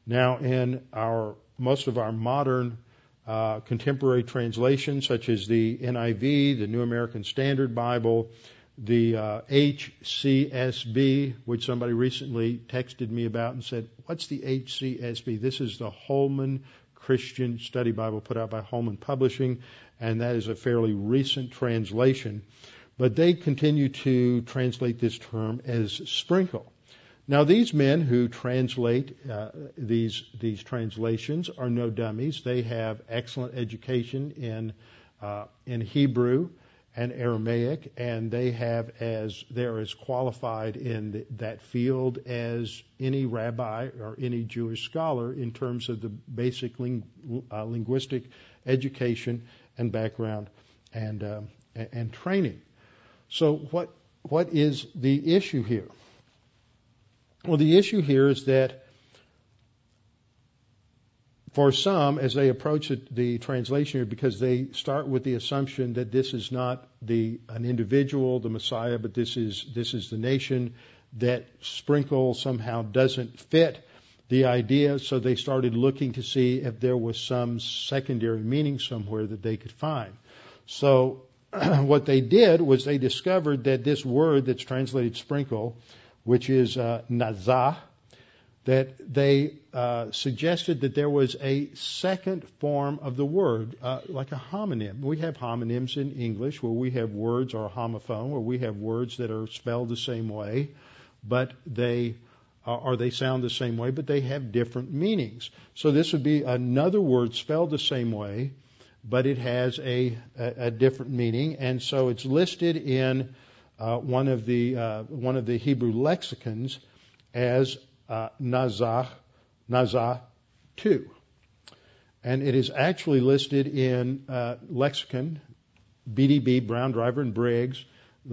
Now, in our most of our modern uh, contemporary translations, such as the N I V, the New American Standard Bible, the uh, H C S B, which somebody recently texted me about and said, "What's the H C S B?" This is the Holman Christian Study Bible put out by Holman Publishing, and that is a fairly recent translation. But they continue to translate this term as sprinkle. Now, these men who translate uh, these these translations are no dummies. They have excellent education in uh, in Hebrew and Aramaic, and they have as they're as qualified in the, that field as any rabbi or any Jewish scholar in terms of the basic ling, uh, linguistic education and background and um, and, and training. So, what what is the issue here? Well, the issue here is that for some, as they approach the translation here, because they start with the assumption that this is not the an individual, the Messiah, but this is this is the nation, that sprinkle somehow doesn't fit the idea. So they started looking to see if there was some secondary meaning somewhere that they could find. So what they did was they discovered that this word that's translated sprinkle, which is uh, nazah, that they uh, suggested that there was a second form of the word, uh, like a homonym. We have homonyms in English where we have words, or homophone, where we have words that are spelled the same way, but they uh, or they sound the same way, but they have different meanings. So this would be another word spelled the same way, but it has a, a, a different meaning, and so it's listed in Uh, one of the uh, one of the Hebrew lexicons as uh, nazah, nazah two, and it is actually listed in uh, lexicon B D B, Brown, Driver, and Briggs.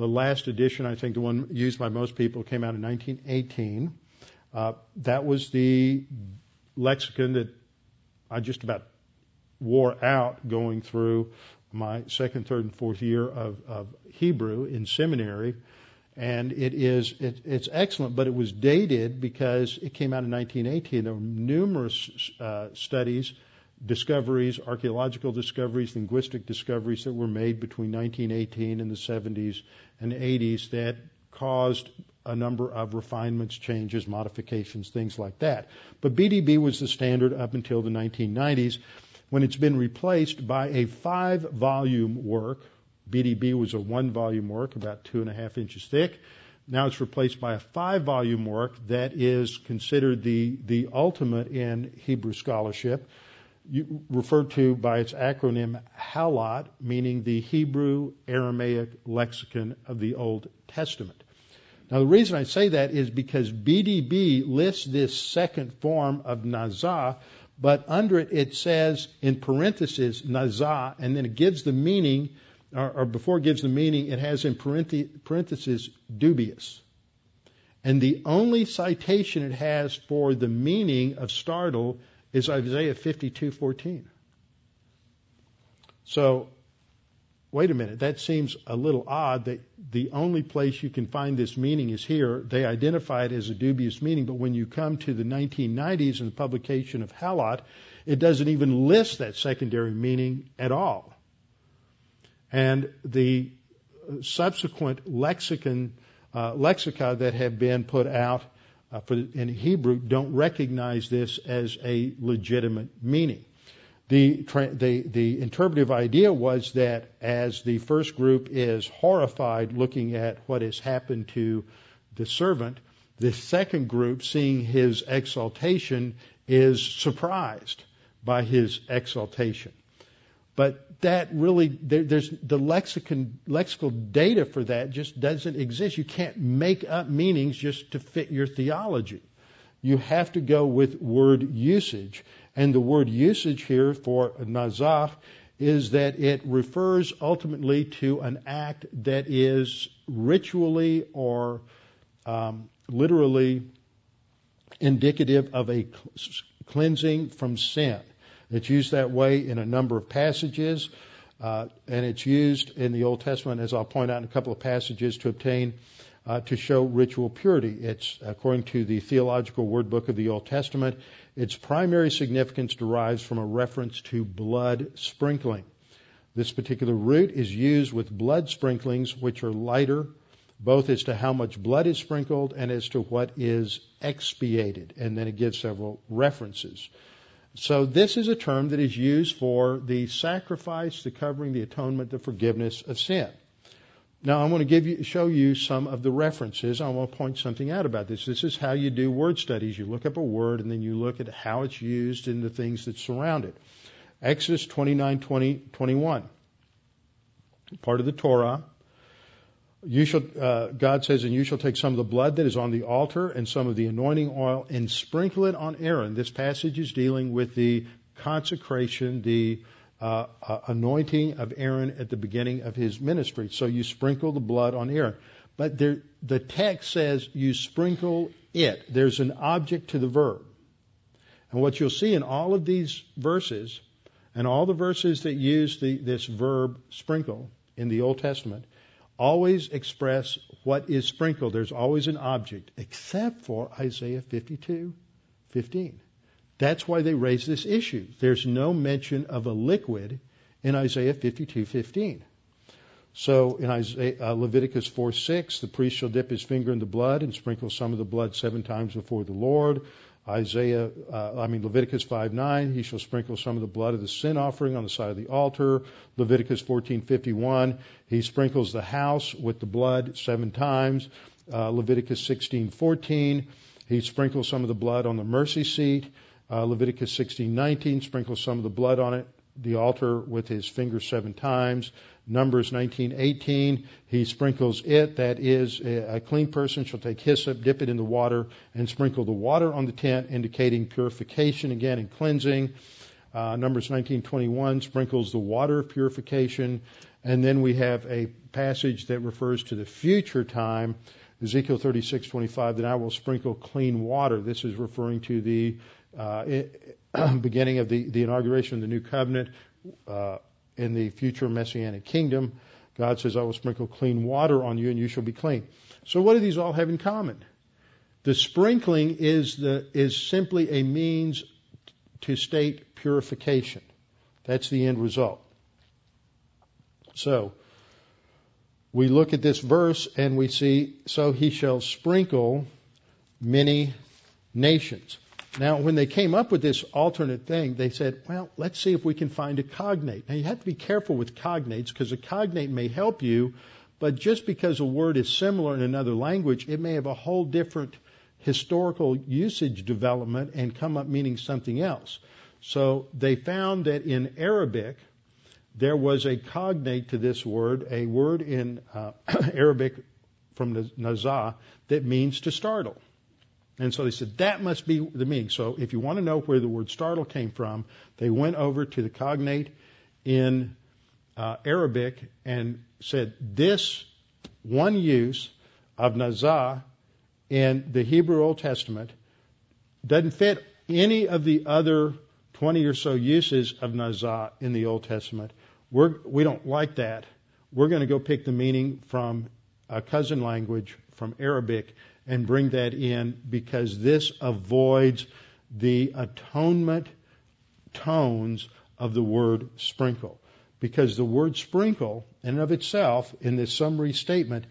The last edition, I think the one used by most people, came out in nineteen eighteen. Uh, that was the lexicon that I just about wore out going through my second, third, and fourth year of, of Hebrew in seminary, and it is it, it's excellent, but it was dated because it came out in nineteen eighteen. There were numerous uh, studies, discoveries, archaeological discoveries, linguistic discoveries that were made between nineteen eighteen and the seventies and eighties that caused a number of refinements, changes, modifications, things like that. But B D B was the standard up until the nineteen nineties. When it's been replaced by a five-volume work. B D B was a one-volume work, about two and a half inches thick. Now it's replaced by a five-volume work that is considered the, the ultimate in Hebrew scholarship, you, referred to by its acronym HALOT, meaning the Hebrew Aramaic Lexicon of the Old Testament. Now the reason I say that is because B D B lists this second form of nazah, but under it, it says in parentheses, nazah, and then it gives the meaning, or, or before it gives the meaning, it has in parentheses, dubious. And the only citation it has for the meaning of startle is Isaiah fifty-two fourteen. So, wait a minute, that seems a little odd that the only place you can find this meaning is here. They identify it as a dubious meaning, but when you come to the nineteen nineties and the publication of HALOT, it doesn't even list that secondary meaning at all. And the subsequent lexicon, uh, lexica that have been put out uh, for, in Hebrew don't recognize this as a legitimate meaning. The, the, the interpretive idea was that as the first group is horrified looking at what has happened to the servant, the second group, seeing his exaltation, is surprised by his exaltation. But that really, there, there's the lexicon, lexical data for that just doesn't exist. You can't make up meanings just to fit your theology. You have to go with word usage. And the word usage here for nazah is that it refers ultimately to an act that is ritually or um, literally indicative of a cleansing from sin. It's used that way in a number of passages, uh, and it's used in the Old Testament, as I'll point out in a couple of passages, to obtain, uh, to show ritual purity. It's, according to the Theological Word Book of the Old Testament, its primary significance derives from a reference to blood sprinkling. This particular root is used with blood sprinklings, which are lighter, both as to how much blood is sprinkled and as to what is expiated. And then it gives several references. So this is a term that is used for the sacrifice, the covering, the atonement, the forgiveness of sin. Now I want to give you, show you some of the references. I want to point something out about this. This is how you do word studies. You look up a word and then you look at how it's used and the things that surround it. Exodus twenty-nine, twenty, twenty-one, part of the Torah. You shall, uh, God says, and you shall take some of the blood that is on the altar and some of the anointing oil and sprinkle it on Aaron. This passage is dealing with the consecration, the uh, uh, anointing of Aaron at the beginning of his ministry. So you sprinkle the blood on Aaron. But there, the text says you sprinkle it. There's an object to the verb. And what you'll see in all of these verses, and all the verses that use the, this verb sprinkle in the Old Testament, always express what is sprinkled. There's always an object, except for Isaiah fifty-two fifteen. That's why they raise this issue. There's no mention of a liquid in Isaiah fifty-two fifteen. So in Isaiah, uh, Leviticus four six, the priest shall dip his finger in the blood and sprinkle some of the blood seven times before the Lord. Isaiah, uh, I mean Leviticus five nine, he shall sprinkle some of the blood of the sin offering on the side of the altar. Leviticus fourteen fifty-one, he sprinkles the house with the blood seven times. Uh, Leviticus sixteen fourteen, he sprinkles some of the blood on the mercy seat. Uh, Leviticus sixteen nineteen, sprinkles some of the blood on it, the altar with his finger seven times. Numbers nineteen eighteen, he sprinkles it, that is, a clean person shall take hyssop, dip it in the water, and sprinkle the water on the tent, indicating purification again and cleansing. Uh, Numbers nineteen twenty-one, sprinkles the water of purification. And then we have a passage that refers to the future time, Ezekiel thirty-six twenty-five, that I will sprinkle clean water. This is referring to the uh, it, beginning of the, the inauguration of the new covenant uh, in the future messianic kingdom. God says, I will sprinkle clean water on you and you shall be clean. So what do these all have in common? The sprinkling is the is simply a means to state purification. That's the end result. So we look at this verse and we see, so he shall sprinkle many nations. Now, when they came up with this alternate thing, they said, well, let's see if we can find a cognate. Now, you have to be careful with cognates because a cognate may help you, but just because a word is similar in another language, it may have a whole different historical usage development and come up meaning something else. So they found that in Arabic, there was a cognate to this word, a word in uh, Arabic from Nazah that means to startle. And so they said, that must be the meaning. So if you want to know where the word startle came from, they went over to the cognate in uh, Arabic and said, this one use of nazah in the Hebrew Old Testament doesn't fit any of the other twenty or so uses of nazah in the Old Testament. We're, we don't like that. We're going to go pick the meaning from a cousin language, from Arabic, and bring that in because this avoids the atonement tones of the word sprinkle. Because the word sprinkle in and of itself in this summary statement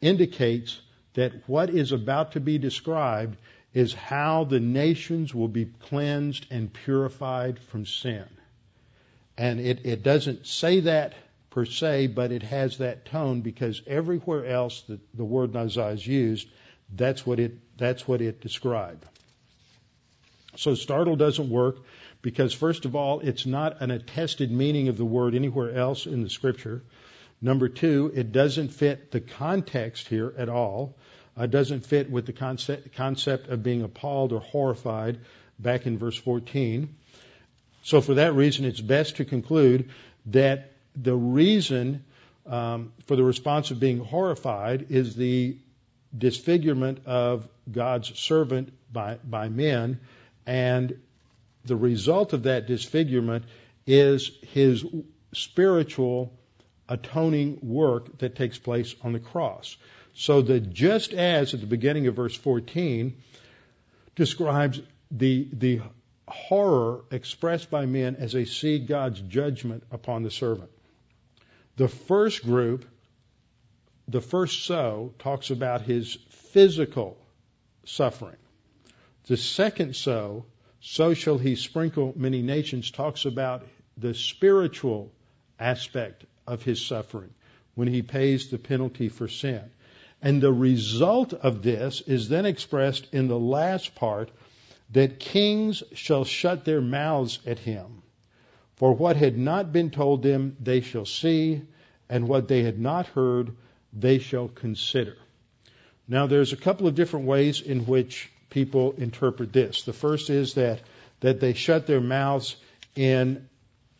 indicates that what is about to be described is how the nations will be cleansed and purified from sin. And it, it doesn't say that per se, but it has that tone because everywhere else that the word nazah is used, That's what it that's what it described. So startle doesn't work because, first of all, it's not an attested meaning of the word anywhere else in the Scripture. Number two, it doesn't fit the context here at all. It doesn't fit with the concept, concept of being appalled or horrified back in verse fourteen. So for that reason, it's best to conclude that the reason um, for the response of being horrified is the disfigurement of God's servant by, by men, and the result of that disfigurement is his spiritual atoning work that takes place on the cross. So the just as at the beginning of verse fourteen describes the the horror expressed by men as they see God's judgment upon the servant. The first group, the first so, talks about his physical suffering. The second so, so shall he sprinkle many nations, talks about the spiritual aspect of his suffering when he pays the penalty for sin. And the result of this is then expressed in the last part, that kings shall shut their mouths at him. For what had not been told them, they shall see, and what they had not heard, they shall consider. Now, there's a couple of different ways in which people interpret this. The first is that, that they shut their mouths in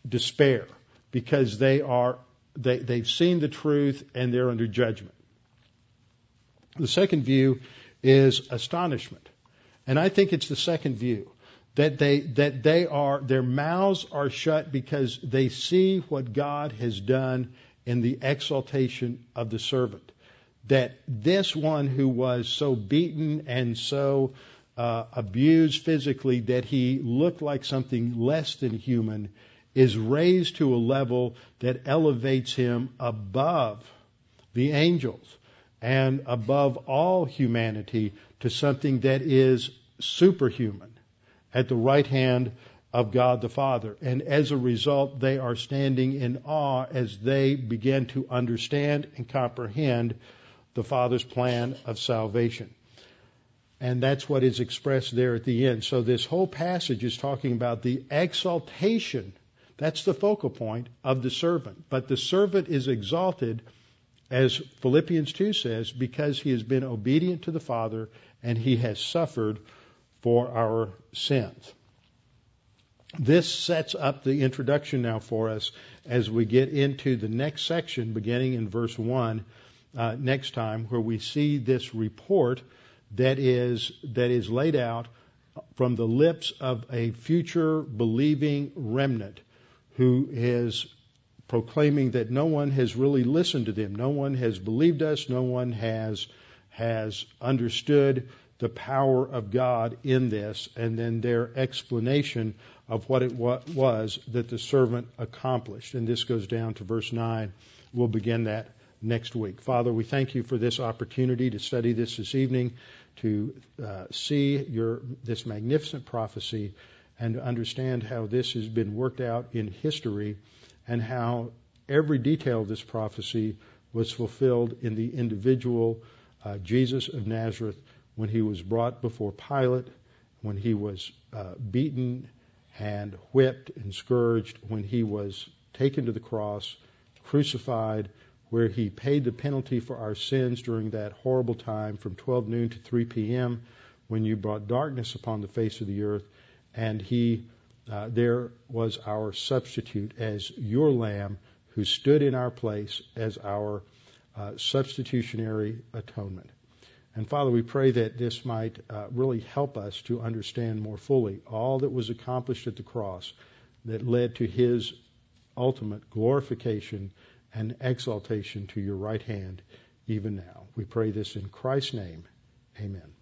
despair because they are, they, they've seen the truth and they're under judgment. The second view is astonishment. And I think it's the second view, that they that they are their mouths are shut because they see what God has done in the exaltation of the servant. That this one who was so beaten and so uh, abused physically that he looked like something less than human is raised to a level that elevates him above the angels and above all humanity to something that is superhuman at the right hand of God the Father. And as a result, they are standing in awe as they begin to understand and comprehend the Father's plan of salvation. And that's what is expressed there at the end. So this whole passage is talking about the exaltation. That's the focal point of the servant. But the servant is exalted, as Philippians two says, because he has been obedient to the Father and he has suffered for our sins. This sets up the introduction now for us as we get into the next section, beginning in verse one uh, next time, where we see this report that is that is laid out from the lips of a future believing remnant who is proclaiming that no one has really listened to them. No one has believed us. No one has has understood the power of God in this, and then their explanation of what it wa- was that the servant accomplished. And this goes down to verse nine. We'll begin that next week. Father, we thank you for this opportunity to study this this evening, to uh, see your this magnificent prophecy, and to understand how this has been worked out in history, and how every detail of this prophecy was fulfilled in the individual uh, Jesus of Nazareth when he was brought before Pilate, when he was uh, beaten and whipped and scourged, when he was taken to the cross, crucified, where he paid the penalty for our sins during that horrible time from twelve noon to three p.m., when you brought darkness upon the face of the earth, and he Uh, there was our substitute as your lamb who stood in our place as our uh, substitutionary atonement. And Father, we pray that this might uh, really help us to understand more fully all that was accomplished at the cross that led to his ultimate glorification and exaltation to your right hand even now. We pray this in Christ's name. Amen.